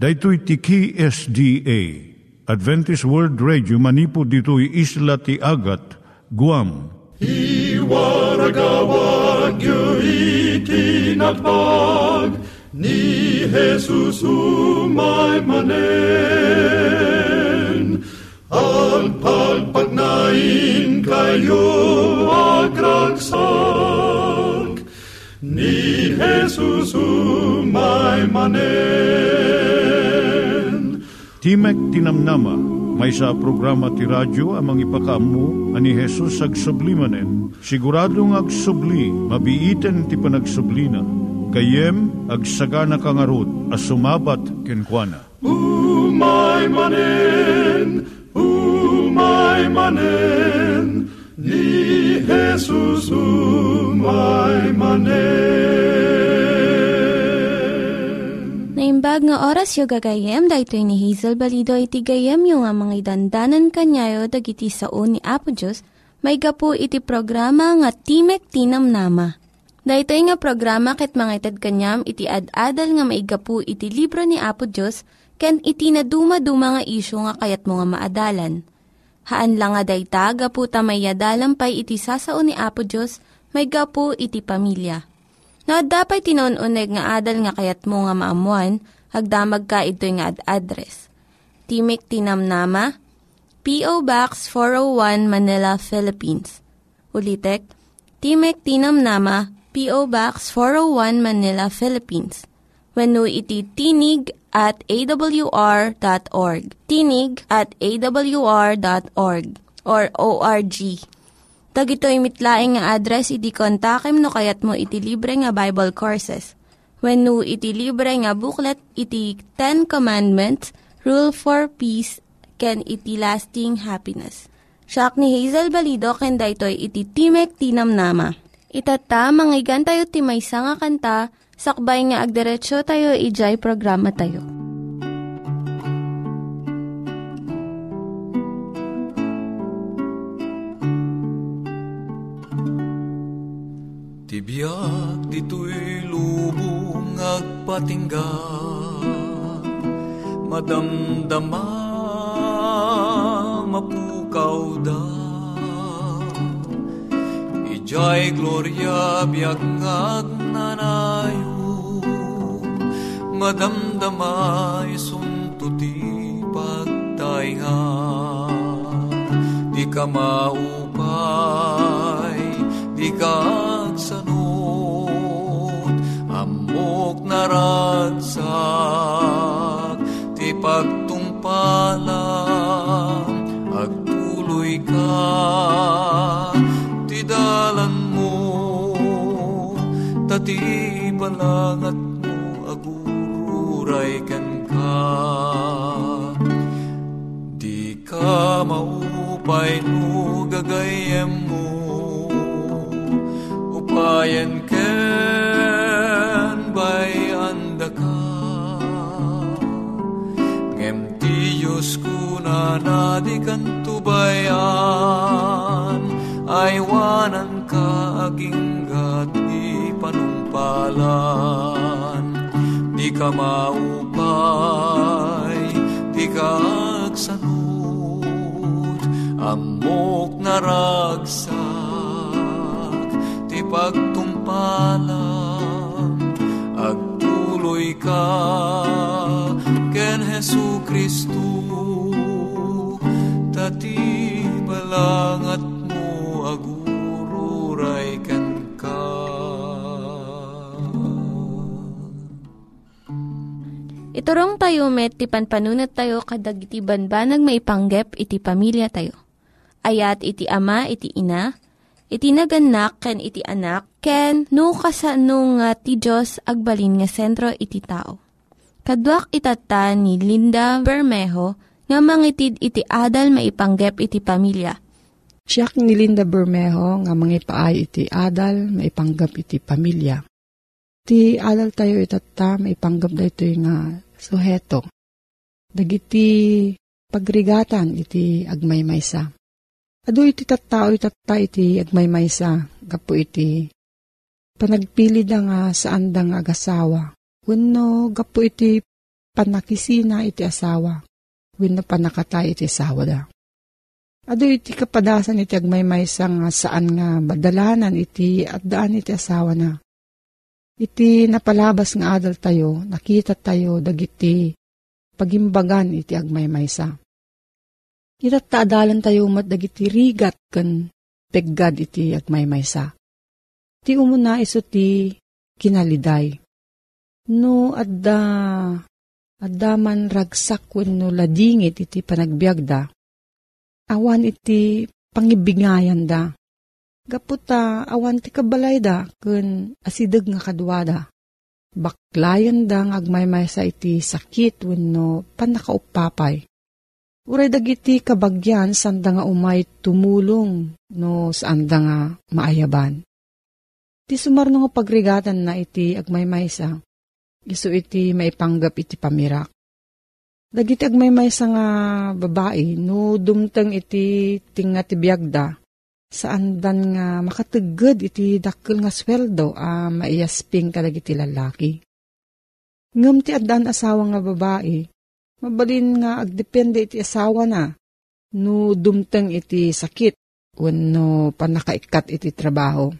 Daitui tiki SDA, Adventist World Radio, manipod ditoy isla ti Agat, Guam. I waragawag yu itinatpag, ni Jesus umay manen. Al pagpagnain kayo agkansak, ni Jesus umay manen. Timek ti Namnama, maysa programa ti radyo amang ipakaammo ani Jesus agsublimanen. Siguradong agsubli, mabiiten ti panagsublina. Kayem agsagana kangarot as sumabat kenkwana. Umay manen, ni Jesus umay manen. Naimbag nga oras yu gagayem, dahito ni Hazel Balido iti gayem yu nga mga idandanan kanyayo dagiti sao ni Apo Diyos, may gapu iti programa nga Timek ti Namnama. Dahito nga programa ket mangitad kanyam iti ad-adal nga maigapu iti libro ni Apo Diyos ken iti naduma-duma nga isyo nga kayat mo nga maadalan. Haan lang nga dayta gapu tamayadalam pay iti sasao ni Apo Diyos maygapu iti pamilya. Naadapay tinnoon-uneg nga adal nga kayat mo nga maamuan agdamag ka itoy nga ad-address. Timek ti Namnama, P.O. Box 401 Manila, Philippines. Ulitek, Timek ti Namnama, P.O. Box 401 Manila, Philippines. Wenno iti tinig@awr.org. Tinig@awr.org or ORG. Dagitoy mitlaeng nga address iti kontakem no kayat mo iti libre nga Bible courses. Wenno iti libre nga booklet iti 10 Commandments, Rule for Peace, ken iti Lasting Happiness. Siak ni Hazel Balido ken daytoy iti Timek ti Namnama. Itata manggigan tayo ti maysa nga kanta. Sakbay nga agderetsyo tayo, ijay programa tayo. Tibiak dito'y lubong agpatingga, madamdama mapukaw da. Ijay gloria biag nananayo, madamdama isuntuti pagtainga. Di ka maupay, di ka agsanod, amok naragsak, di pagtungpalang agtuloy ka, di dalan mo, tatibalangat mo agu. Kan ka di ka maupay no gagayem mo, upayan ken bay anda ka, ngem ti Diyos kuna na di kan tubayan, aywanan ka aginggat ipanumpalan. Di ka maupay, di ka agsanod, amok naragsak, di pagtumpalang agtuloy ka, ken Hesu Kristo, tatibalangat mo agururay ken ka. Iturong tayo met, tipanpanunat tayo kadag iti banbanag maipanggep iti pamilya tayo. Ayat iti ama, iti ina, iti naganak, ken iti anak, ken no kasano nga ti Diyos agbalin nga sentro iti tao. Kaduak itata ni Linda Bermejo nga mangitid iti adal maipanggep iti pamilya. Siya ni Linda Bermejo nga mangipaay iti adal maipanggep iti pamilya. Ti adal tayo itata maipanggap da ito yung suheto. Dagiti pagrigatan iti agmaymaysa. Adu iti tattao itata iti agmaymaysa. Kapo iti panagpili da nga saan da nga agasawa. Wenno gapo iti panakisina iti asawa, wenno panakatay iti asawa da. Adu iti kapadasan iti agmaymaysa nga saan nga madalanan iti addaan iti asawa na. Iti napalabas nga adal tayo, nakita tayo dagiti pagimbagan iti agmaymaysa. Ita't taadalan tayo mat dagiti rigat ken peggad iti agmaymaysa. Ti umuna iso ti kinaliday. No adda man ragsak wenno ladingit iti panagbiagda. Awan iti pangibigayan da. Gaputa awan ti kabalay da ken asidag nga kadwada. Baklayan da nga agmaymaysa iti sakit wenno panakaupapay. Uray dagiti kabagyan sanda nga umay tumulong no sanda nga maayaban. Ti sumarno nga pagrigatan na iti agmaymaysa. Isu iti maipanggap iti pamirak. Dagiti agmaymaysa nga babae no dumteng iti tinga ti biagda saan dan nga makategged iti dakkel nga sweldo a maiasping kadagiti lalaki. Ngem ti addan asawa nga babae mabalin nga agdepende iti asawa na no dumteng iti sakit wenno panakaikat iti trabaho.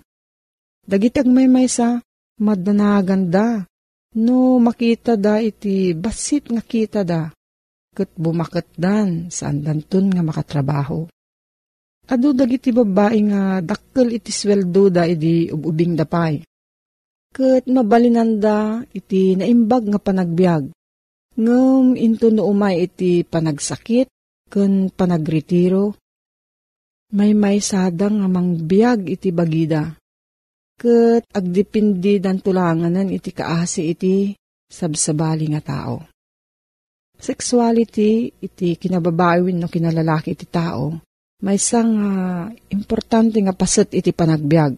Dagiti agmaymaysa madanaganda no makita da iti basit nga kita da ket bumaket dan saan dantun nga makatrabaho. Adu dagiti babae nga dakkel iti sweldo da idi ububing dapay. Ket mabalinanda iti naimbag nga panagbiag. Ngem into no umay iti panagsakit ken panagretiro. Maymaysa da nga mangbiag iti bagida. Ket agdepende dan tulanganan iti kaasi iti sabsabali nga tao. Sexuality iti kinababae wenno kinalalaki iti tao. Maysa nga importante nga paset iti panagbiag.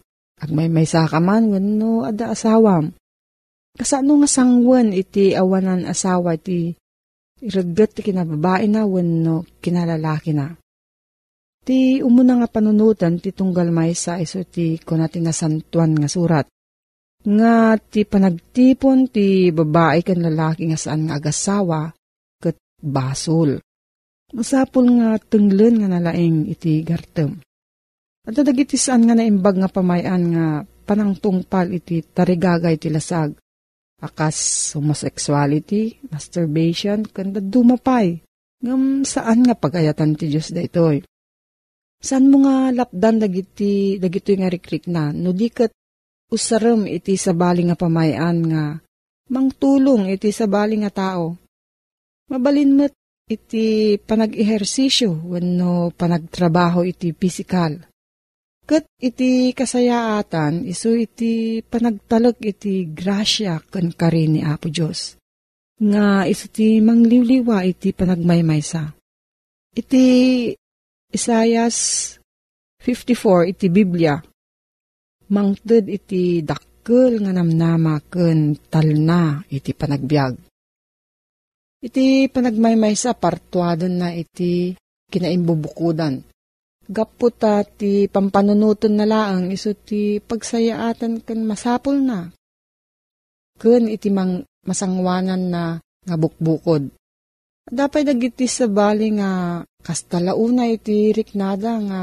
Agmaymaysa ka man wenno adda asawam. Kasano nga sangwen iti awanan asawa iti iregget ti kinababae na wenno kinalalaki na. Ti umuna nga panunutan ti tunggal maysa isu ti kuna tinasantuan nga surat. Nga ti panagtipon ti babae ken lalaki nga saan nga agasawa ket basol. Masapul nga tenglen nga nalaeng iti gartem. At dagiti saan nga naimbag nga pamayan nga panangtungpal iti tarigagay iti lasag. Akas homosexuality, masturbation, kanda dumapay. Ngam saan nga pagayatan ti Diyos da itoy. Saan mo nga lapdan dagiti nga rikrik na no diket usarem iti sabali nga pamayan nga mangtulong iti sabali nga tao. Mabalin met iti panag-ehersisyo wenno panagtrabaho iti pisikal. Ket iti kasayaatan isu iti panagtalek iti grasya ken karin ni Apo Dios. Nga isu ti mangliwliwa iti panagmaymaysa. Iti Isaias 54 iti Biblia. Mangted iti dakkel nga namnama ken talna iti panagbiag. Iti panagmaymaysa partuadan na iti kinaimbubukudan. Gaputa ti pampanunutan na laang iso ti pagsayaatan ken masapul na. Ken iti masangwanan na nga bukbukod. Dapay dagiti sabali nga kastalauna iti riknada nga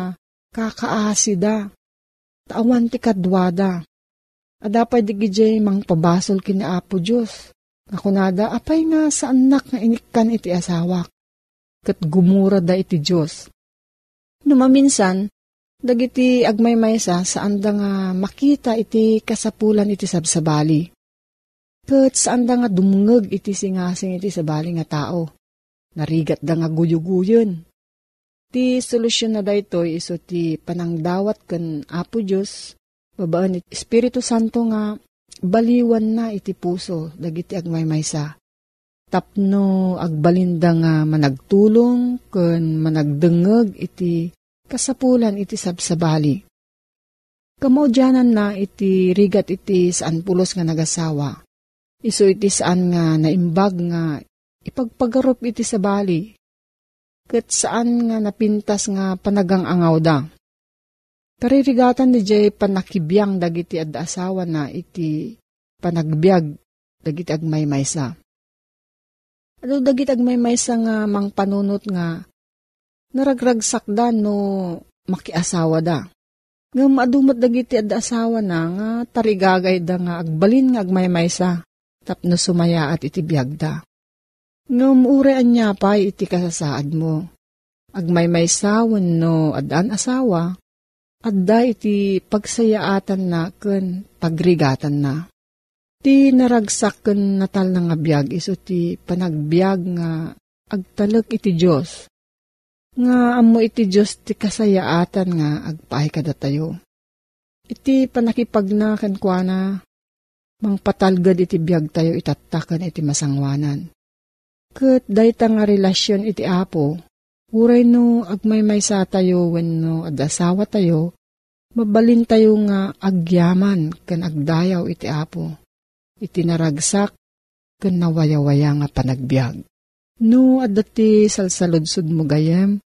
kakaasida. Taawan ti kadwada. Adapay digijay mangpabasol ken Apo Dios. Nakunada, apay nga sa anak na inikan iti asawak, ket gumura da iti Diyos. Numaminsan, dagiti agmaymaysa saan da nga makita iti kasapulan iti sabsabali, ket saan da nga dumungeg iti singasing iti sabali nga tao, narigat da nga guyuguyon. Ti solusyon na da itoy iso ti panangdawat ken Apo Dios, babaan iti Espiritu Santo nga, baliwan na iti puso dagiti agmaymaysa. Tapno agbalinda nga managtulong ken managdengeg iti kasapulan iti sabsabali. Kamawdianan na iti rigat iti saan pulos nga nagasawa. Isu iti saan nga naimbag nga ipagpagarup iti sabali. Ket saan nga napintas nga panagangangaw da. Karirigatan ni Jay panakibiyang dagiti adda asawa na iti panagbiag dagiti agmaymaysa. Adu dagit agmaymaysa nga mangpanunot nga naragragsakdan no makiasawa da. Nga maadumot dagiti adda asawa na nga tarigagay da nga agbalin nga agmaymaysa tapno sumaya at itibiyag da. Nga muurean niya pa iti kasasaad mo. Agmaymaysa wenno addaan asawa adda iti pagsayaatan na ken pagrigatan na. Ti naragsak ken natal nga biag isu ti panagbiag nga agtalek iti Dios. Nga ammo iti Dios ti kasayaatan nga agpaay kada tayo. Iti panakipagna ken kuana mangpatalged iti biag tayo itattaken iti masangwanan. Ket dayta nga relasyon iti Apo, uray no agmaymaysa tayo wenno adasawa tayo, mabalin tayo nga agyaman ken agdayaw iti Apo. Iti naragsak ken nawayawaya nga panagbiag. No adda ti salsaludsod mo gayem,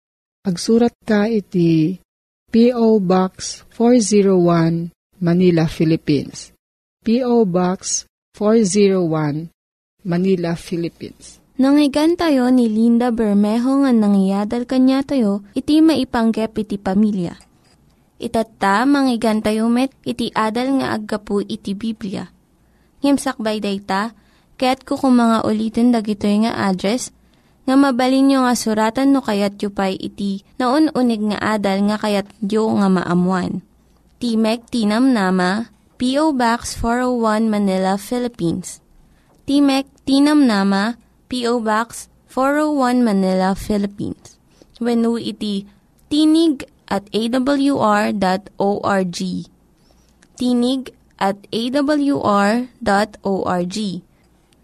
agsurat ka iti P.O. Box 401, Manila, Philippines. P.O. Box 401, Manila, Philippines. Nangyigan tayo ni Linda Bermejo nga nangyadal kanya tayo, iti maipanggep iti pamilya. Itata, mangyigan tayo met, iti adal nga aggapu iti Biblia. Ngimsakbay dayta, kaya't kukumanga ulitin dagito yung nga address nga mabalin nyo nga suratan no kayat yu pa'y iti na unig nga adal nga kayat yu nga maamuan. Timek ti Namnama, P.O. Box 401 Manila, Philippines. Timek ti Namnama, P.O. Box 401 Manila, Philippines. Wenno iti tinig@awr.org. tinig@awr.org.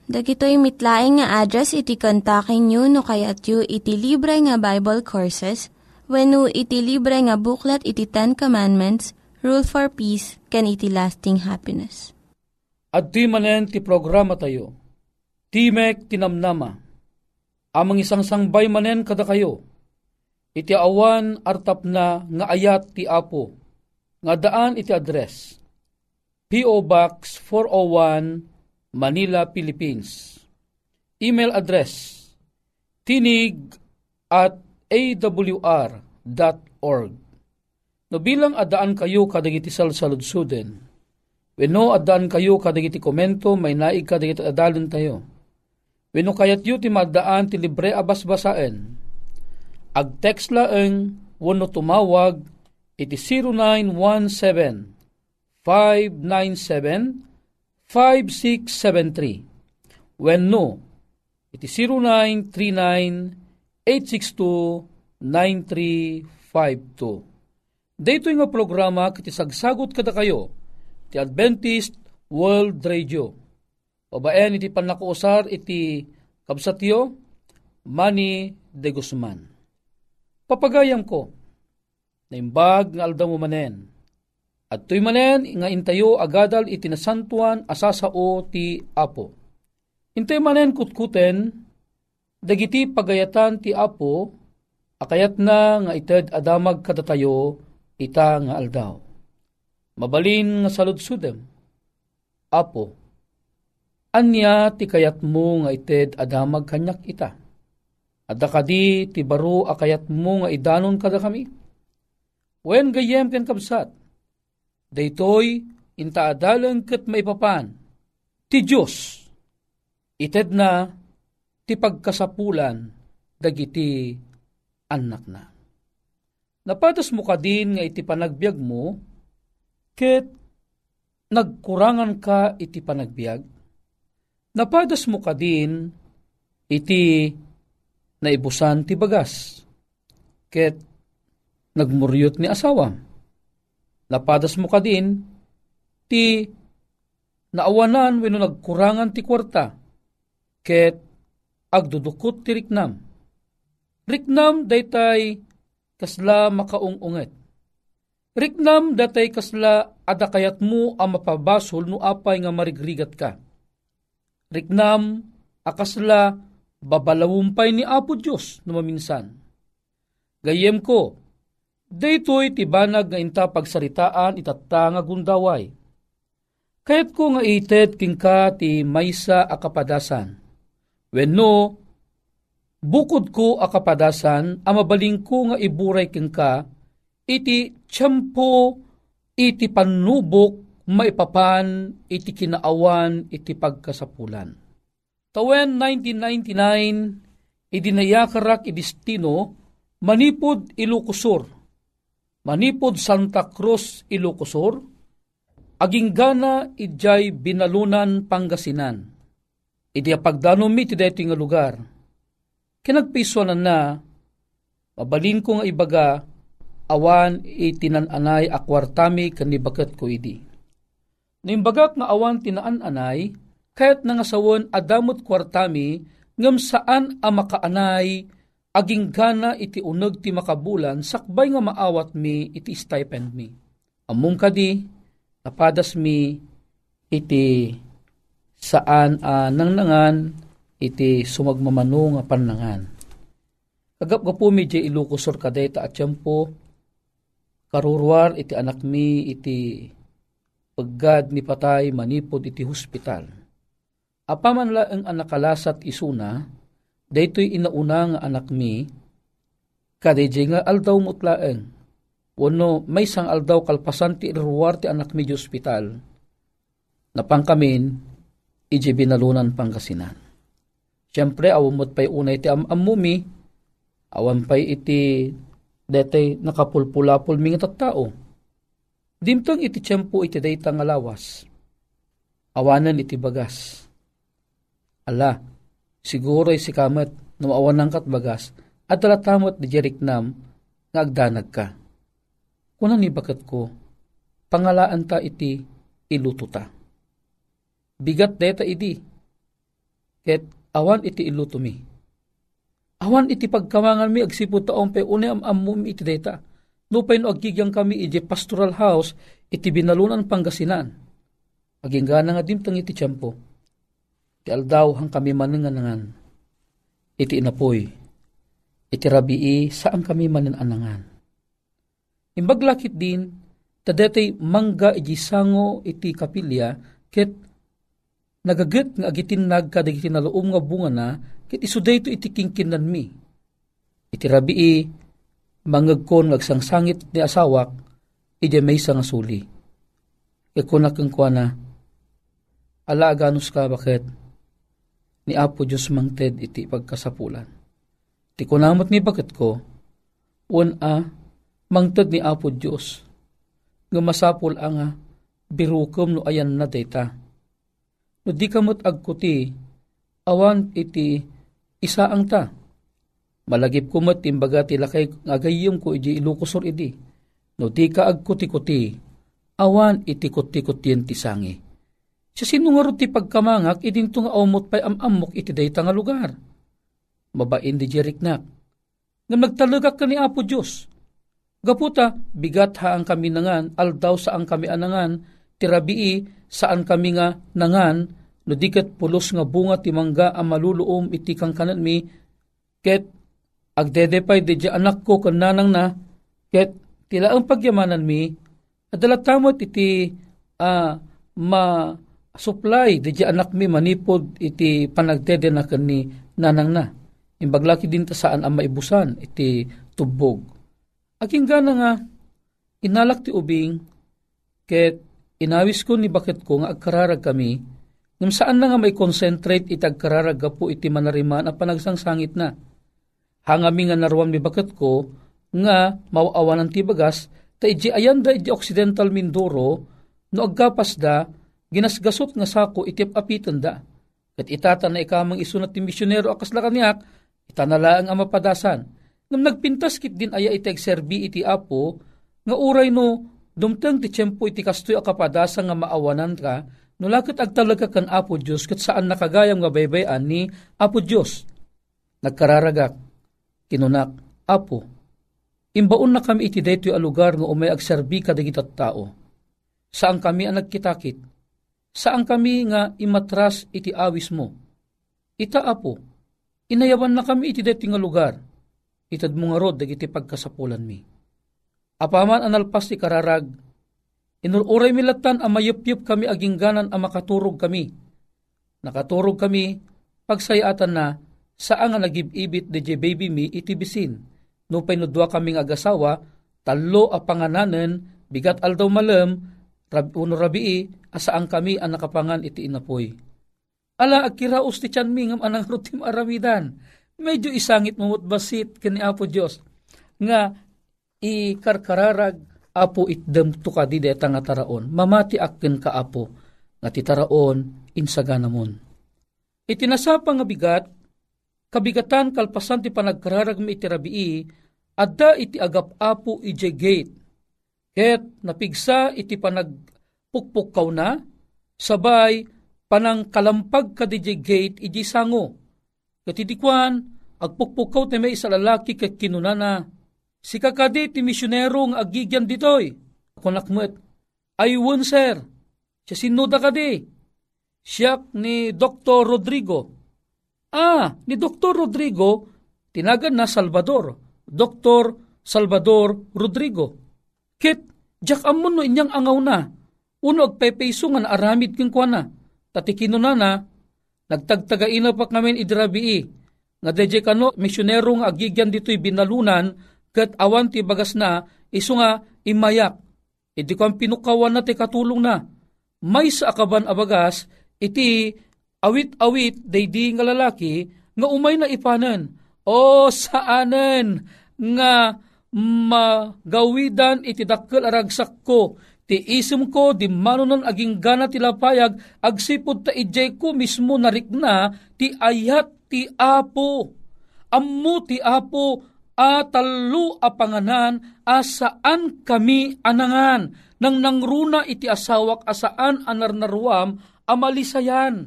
Dagitoy mitlaing nga address iti kontakin nyo no kayat yu iti libre nga Bible Courses wenno iti libre nga buklat iti Ten Commandments, Rule for Peace, ken iti Lasting Happiness. At di manen ti programa tayo, Timek ti Namnama, amang isang sangbay manen kada kayo, iti awan artapna nga ayat ti Apo, nga daan iti address. P.O. Box 401, Manila, Philippines. Email address, tinig@awr.org. No bilang adaan kayo kadagiti salsaludsuden, wenno adaan kayo kadagiti komento, may naig kadagiti adalin tayo. Wenno kayat yu ti madaan ti libre abasbasaen. Ag-text laeng wenno tumawag iti 0917-597-5673. Wenno iti 0939-862-9352. Dito yung programa kiti sagsagot kada kayo ti Adventist World Radio. Babaen iti panakuusar iti kabsatyo Manny de Guzman. Papagayam ko na imbag nga alda mo manen. At tuy manen, nga intayo agadal itinasantuan asasao ti Apo. Intay manen kutkuten, dagiti pagayatan ti Apo, akayat na nga ited adamag kadatayo, ita nga aldaw. Mabalin nga saludsudem, Apo, anya ti kayat mo nga ited adamag kanyak ita. Adda kadi ti baro akayat mo nga idanon kada kami. Wen gayem ken kabsat, daytoy intaadalan ket maipapan ti Dios ited na ti pagkasapulan dagiti annak na. Napatas mo ka din nga iti panagbiag mo ket nagkurangan ka iti panagbiag. Napatas mo ka din iti naibusan ti bagas ket nagmuryot ni asawa. Napadas mo ka din, ti naawanan wenno nagkurangan ti kwarta, ket agdudukot ti riknam. Riknam daytay kasla makaungungit. Riknam daytay kasla adakayat mo a mapabasol no apay nga marigrigat ka. Riknam akasla babalawumpay ni Apo Dios no maminsan. Gayem ko, daytoy tibanag nga inta pagsaritaan itatta nga gundaway. Kayat ko nga ited kingka ti maysa akapadasan. Wenno Bukod ko akapadasan, amabaling ko nga iburay kengka, iti tiyempo, iti panubok, maipapan, iti kinaawan, iti pagkasapulan. Tawen 1999, idinayakarak idistino, manipod Ilocosur, manipod Santa Cruz Ilocosur, aginggana idjay Binalunan Pangasinan. Idi apagdanumi ti daytoy nga lugar. Kinagpisuanan na, mabalin ko nga ibaga, awan itinananay akwartami kanibaket ko idi. Nimbagak nga awan tinananay, kayat nangasawon adamot kwartami, ngam saan amakaanay, aginggana iti uneg ti makabulan, sakbay nga maawat mi iti stipend mi. Amung kadi, napadas mi iti saan nangnangan iti sumagmamano nga pannangan. Agapgapo mi je Ilocosur kadayta at tiyempo karuruar iti anak mi iti paggad ni patay manipod iti hospital. Apaman laeng anakalasat isuna daytoy inauna nga anak mi kadayje nga aldaw mutlaeng wano may sang aldaw kalpasan ti iruruar ti anak mi di hospital napangkamin iti Binalunan Pangasinan. Siyempre, awamot pa'y unay iti amumi, awan pa'y iti detay nakapulpulapul mga tattao. Dimtang iti tiyempo iti dayta nga lawas, awanan iti bagas. Ala, siguro ay sikamat na maawanan kat bagas, at talatamot di jeriknam nga agdanag ka. Kunan ni bakat ko, pangalaan ta iti iluto ta. Bigat deta idi, ket awan iti iluto mi. Awan iti pagkamangan mi, agsipod taong pe une amamum iti deta. Nupay no aggigyang kami iti pastoral house, iti Binalunan Pangasinan. Aginggana nga dimtang iti tiyempo. Iti aldaw hang kami manenganangan, iti inapoy, iti rabii, saan kami manenanangan. Imbaglakit din, tadetay mangga iti sango iti kapilya, ket nagaget nga agitin nagkadagitin na loom nga bunga na, kit isuday to itikingkinan mi. Itirabii, mangagkon ngagsangsangit ni asawak, iti may isang asuli. Ikunak ang kuha na, ala aganus ka bakit, ni Apo Diyos mangted iti pagkasapulan. Iti kunamot ni bakit ko, un a, mangted ni Apo Diyos, nga masapul ang birukom no ayan na dayta. No di kamot agkuti, awan iti isaang ta. Malagip kumot imbaga ti lakay agayom ko iti Ilocosur idi. No di ka agkuti-kuti, awan iti kuti-kutian ti sangi. Sa sinungaro ti pagkamangak, iding tunga omot pa'y amamok iti dayta nga lugar. Mabain di jeriknak. Nga nagtalagak ka ni Apo Diyos. Gaputa, bigat haang kami nangan, aldaw saang kami anangan, tirabii, saan kami nga nangan, no diket pulos nga bunga timangga ang maluluom iti kangkanan mi, ket agdedepay di anak ko kananang na, ket tila ang pagyamanan mi, adalatamot iti ma-supply di anak mi manipod iti panagdede na kani nanang na. Imbaglaki din ta saan ang maibusan iti tubog. Aginggana nga, inalak ti ubing, ket inawis ko ni bakit ko nga agkararag kami, ngam saan na nga may concentrate itagkararag po iti manariman at panagsang-sangit na. Hangami nga naruan ni bakit ko nga mawawanan ti bagas, ta iji ayanda iji Occidental Mindoro, no aggapas da, ginasgasot nga sako itip apitan da. At itata na ikamang isunat ti misyonero akas lakaniak, itanalaang ang mapadasan. Ngam nagpintaskit din aya itagserbi iti Apo, nga uray no, dumtang ti tiyempo iti kastoy akapadasa nga maawanan ka, nulakit agtalaga kan Apo Diyos kat saan nakagayam nga baybayan ni Apo Diyos. Nagkararagak, kinunak, Apo, imbaon na kami iti daytoy a lugar nga umay agserbi kadagiti tao. Saan kami ang nagkitakit? Saan kami nga imatras iti awis mo? Ita Apo, inayawan na kami iti daytoy nga lugar. Itad mo nga rod dagiti pagkasapulan mi. Apaman analpas ti kararag, inururay milatan ang mayup-yup kami agingganan ang makaturog kami. Nakaturog kami, pagsayaatan na saa nga nagibibit DJ baby me iti bisin. No painudwa kaming agasawa, talo a pangananen bigat aldaw malem, uno rabii, asaan kami ang nakapangan iti inapoy. Ala akiraos ti tiyan mingam anang rutim aramidan. Medyo isangit mamut basit kani Apo Diyos nga ikarkararag Apo itdem tukadi deta nga taraon. Mamati akken ka Apo nga titaraon insaganamon. Itinasapang nga bigat kabigatan kalpasan ti panagkararag mi iti rabii adda iti agap Apo ije gate. Ket napigsa iti panagpukpukaw na sabay panang kalampag ka DJ gate iji sango. Katidikwan, agpukpukaw ti may isalalaki ket kinunana. Si kakadi ti misyonero nga agigyan ditoy. Kunakmet, ayun sir, siya sinuda kadi. Siyak ni Dr. Rodrigo. Ah, ni Dr. Rodrigo, tinagan na Salvador. Dr. Salvador Rodrigo. Ket, jak amon no inyang angaw na. Uno agpepeiso nga naaramid keng kuana. Tatikino na na, nagtagtagain na pa namin idirabii, nga deje kano, misyonero nga agigyan dito'y binalunan, kat awan ti bagas na, iso nga imayak, iti kong pinukawan na ti katulong na, may sa akaban abagas, iti awit-awit, daydi nga lalaki, nga umay na ipanen, o saanen, nga magawidan iti dakkel aragsak ko, ti isim ko, di manunan aging gana ti lapayag, agsipod ta ijay ko mismo narikna, ti ayat ti Apo. Ammo ti Apo, atalo apanganan, asaan kami anangan, nang nangruna iti asawak asaan anarnaruam, amalisayan.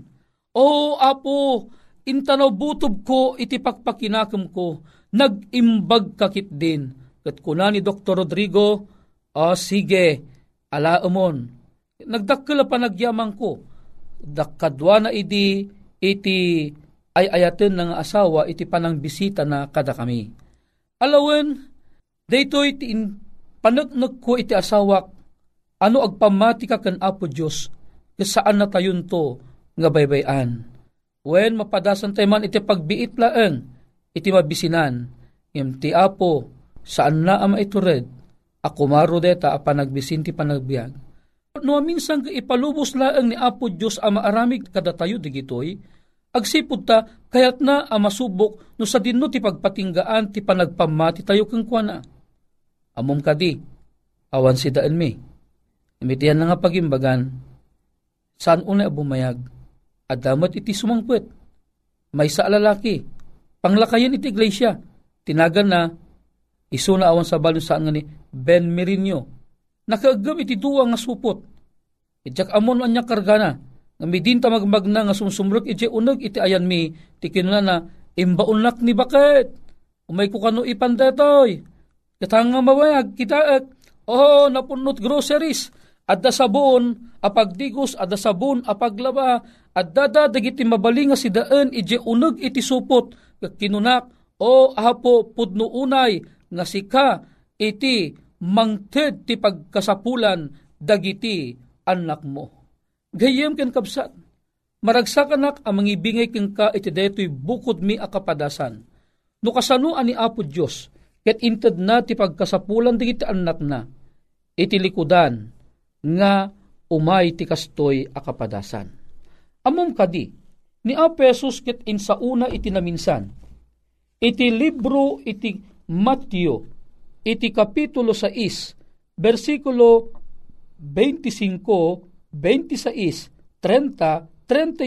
O Apo, intanaw butob ko, iti pakpakinakam ko, nagimbag kakit din. Kat kuna ni Dr. Rodrigo, o sige, ala umon, nagdakkel panagyamang ko, dakkadwa na idi, iti ay ayaten ng asawa, iti panang bisita na kada kami. Alawen, daytoy iti panatnag ko iti asawak, ano agpamati ka ken Apo Diyos, kasaan na tayon to, nga baybayan. Wen mapadasan tayo man iti pagbiit laeng, iti mabisinan, ngem ti Apo, saan na ama itured, ako marudeta a panagbisinti panagbiag. No minsan ipalubos laeng ni Apo Diyos a maaramig kada tayo digitoy, agsipud ta kayat na a masubok no sa dinno ti pagpatinggaan ti panagpamati tayo keng kuana. Amom kadi, awan sidaan mi. Imitian na nga pagimbagan, saan unay abumayag, adamat iti sumangpet. May sa alalaki, panglakayan iti iglesia, tinagan na, iso na awan sa balon saan nga ni Ben Mirinio, nakaagam iti duwa nga supot. Idyak amon anya kargana, nga midin tamagmag na nga sumsumrek iti unag iti ayan mi, tikinunan na, imbaunlak ni bakit? Umay ko kanu ipandetoy. Katanga mawag, kitaak, oh, napunot groceries, adda sabon, apagdigos, adda sabon, apaglaba, adda dagiti mabali nga sidaan iti unag iti supot, kinunak, oh, ahapo, pudno unay, nga sika, iti mangted ti pagkasapulan dagiti anak mo. Gayem ken kabsat, maragsak anak ang mangibingay ken ka iti detoy bukod mi a kapadasan. No kasano ani Apo Dios, ket inted na ti pagkasapulan dagiti anak na, iti likudan nga umay ti kastoy a kapadasan. Amom kadi, ni Apo Jesus ket insauna iti naminsan, iti libro iti Mateo, iti kapitulo 6, versikulo 25, 26, 30, 31,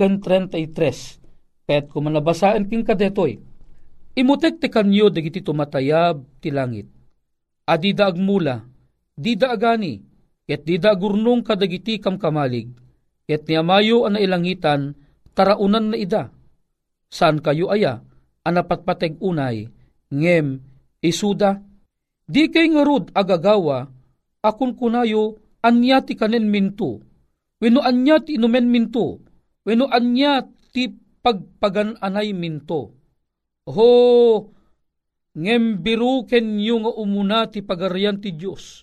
ken 33. Pet ko manabasaan king kadetoy. Imutek te kanyo dagiti tumatayab ti langit. Adida agmula, dida agani, ket dida agurnong kadagiti kamkamalig. Ket niamayo ang nailangitan, taraunan na ida. Saan kayo aya, anapatpateg unay, ngem isuda, di kay ngarud agagawa, akun kunayo, anya ti kanen minto, wenno anya ti inumen minto, wenno anya ti pagpagananay minto. Ho, ngem biru kenyo nga umuna ti pagarian ti Diyos,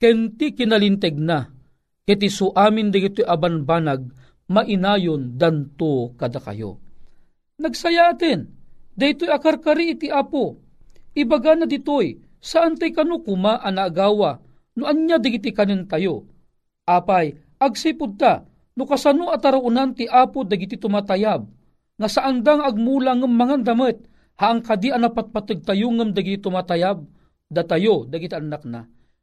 ken ti kinalinteg na, ket isu amin dagiti abanbanag, mainayon danto kada kayo. Nagsayaten, daytoy akarkari iti apo, ibaga na ditoy, saan tay kanu kuma anaagawa, no anya digiti kanin tayo. Apay, agsipud ta, no kasano atarunan ti apo dagiti tumatayab, nga saandang agmula ng mangandamet, haang kadi anapatpatag tayo ng dagiti tumatayab, datayo dagiti anak na.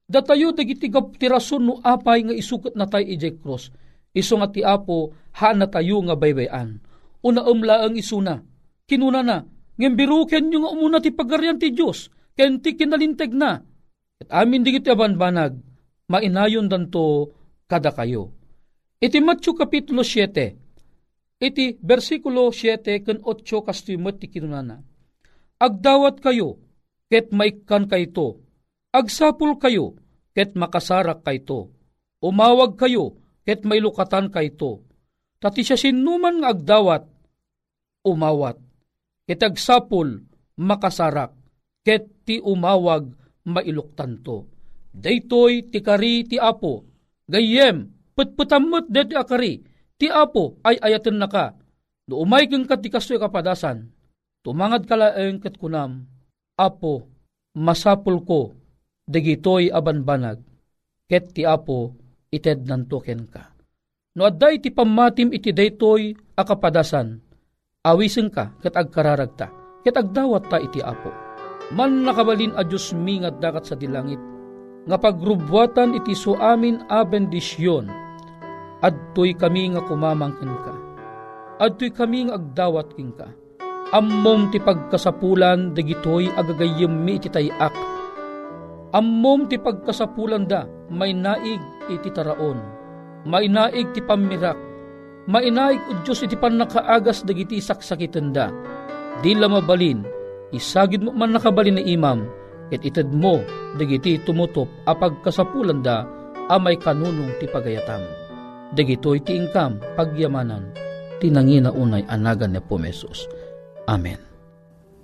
Datayo dagiti gaptirason no apay nga isukat na tayo ijay cross, iso nga ti apo haan na tayo nga baybayan. Una umlaang isuna, kinuna na, ngembiruken nyo nga umuna ti pagarian ti Diyos, ken ti kinalinteg na. At amin di kiti abanbanag, mainayon danto kada kayo. Iti Matthew Kapitulo 7, iti bersikulo 7 ken 8 kastimet ti kinunana. Agdawat kayo, ket maikkan kayto. Agsapul kayo, ket makasarak kayto. Umawag kayo, ket mailukatan kayto. Tati siya sinuman nga agdawat, umawat. Ket agsapul, makasarak. Ket ti umawag, mailuktan to. Daytoy ti kari ti apo, gayem putputamot deti akari, ti apo ay ayaten naka. Do umay keng kat ti kastoy kapadasan, tumangad kalaeng ket kunam, apo masapul ko, dagitoy abanbanag, ket ti apo ited nantoken ka. No adday ti pammatim iti daytoy akapadasan, awisen ka ket agkararagta, ket agdawat ta iti apo. Man nakabalin a Diyos mingat dakat sa dilangit, nga pagrubwatan iti so amin a bendisyon, adtoy kami nga kumamangkin ka, adtoy kami nga agdawat kin ka, ammom ti pagkasapulan dagitoy agagayem mi iti tayak, ammom ti pagkasapulan da, may naig iti taraon, may naig ti pamirak, may naig o Diyos iti panakaagas dagiti saksakitan da, di lamabalin, isagid mo man nakabalin na imam, ket ited mo, dagiti tumutop, apag kasapulan da, amay kanunong ti pagayatam. Dagitoy ti ingkam, pagyamanan, tinangina unay anagan ni Pumesos. Amen.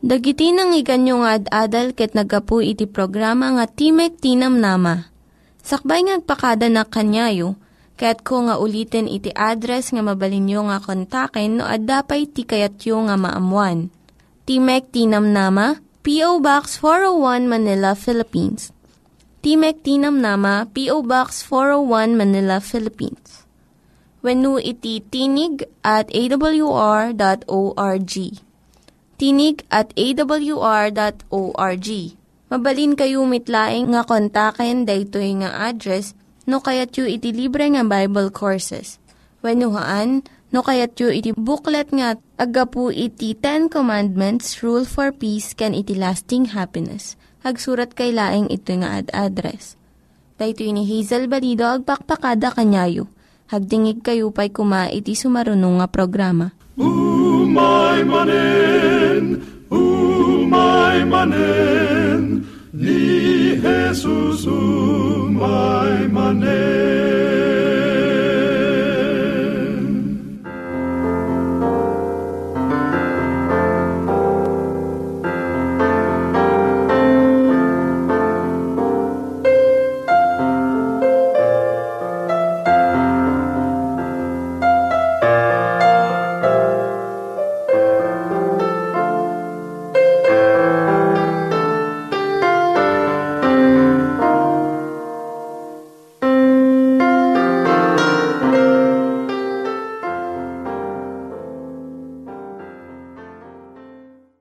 Dagiti nangiganyo nga ad-adal ket nagapu iti programa nga Timek ti Namnama. Sakbay nga agpakada na kanyayo, kaya't ko nga ulitin iti address nga mabalinyo nga kontaken no ad-dapay ti kayatyo nga maamuan. Timek ti Namnama, P.O. Box 401 Manila, Philippines. Timek ti Namnama, P.O. Box 401 Manila, Philippines. Wenno iti tinig@awr.org. Tinig@awr.org. Mabalin kayo mitlaing nga kontaken daytoy nga address no kayatyo iti libre nga Bible Courses. Wennohaan, no kayat yu iti booklet nga agapu iti 10 Commandments, Rule for Peace, can iti lasting happiness. Hagsurat kay laing ito nga ad-address. Dahito ni Hazel Balido, agpakpakada kanyayo. Hagdingig kayo pa'y kuma iti sumarunong nga programa. Umay manin!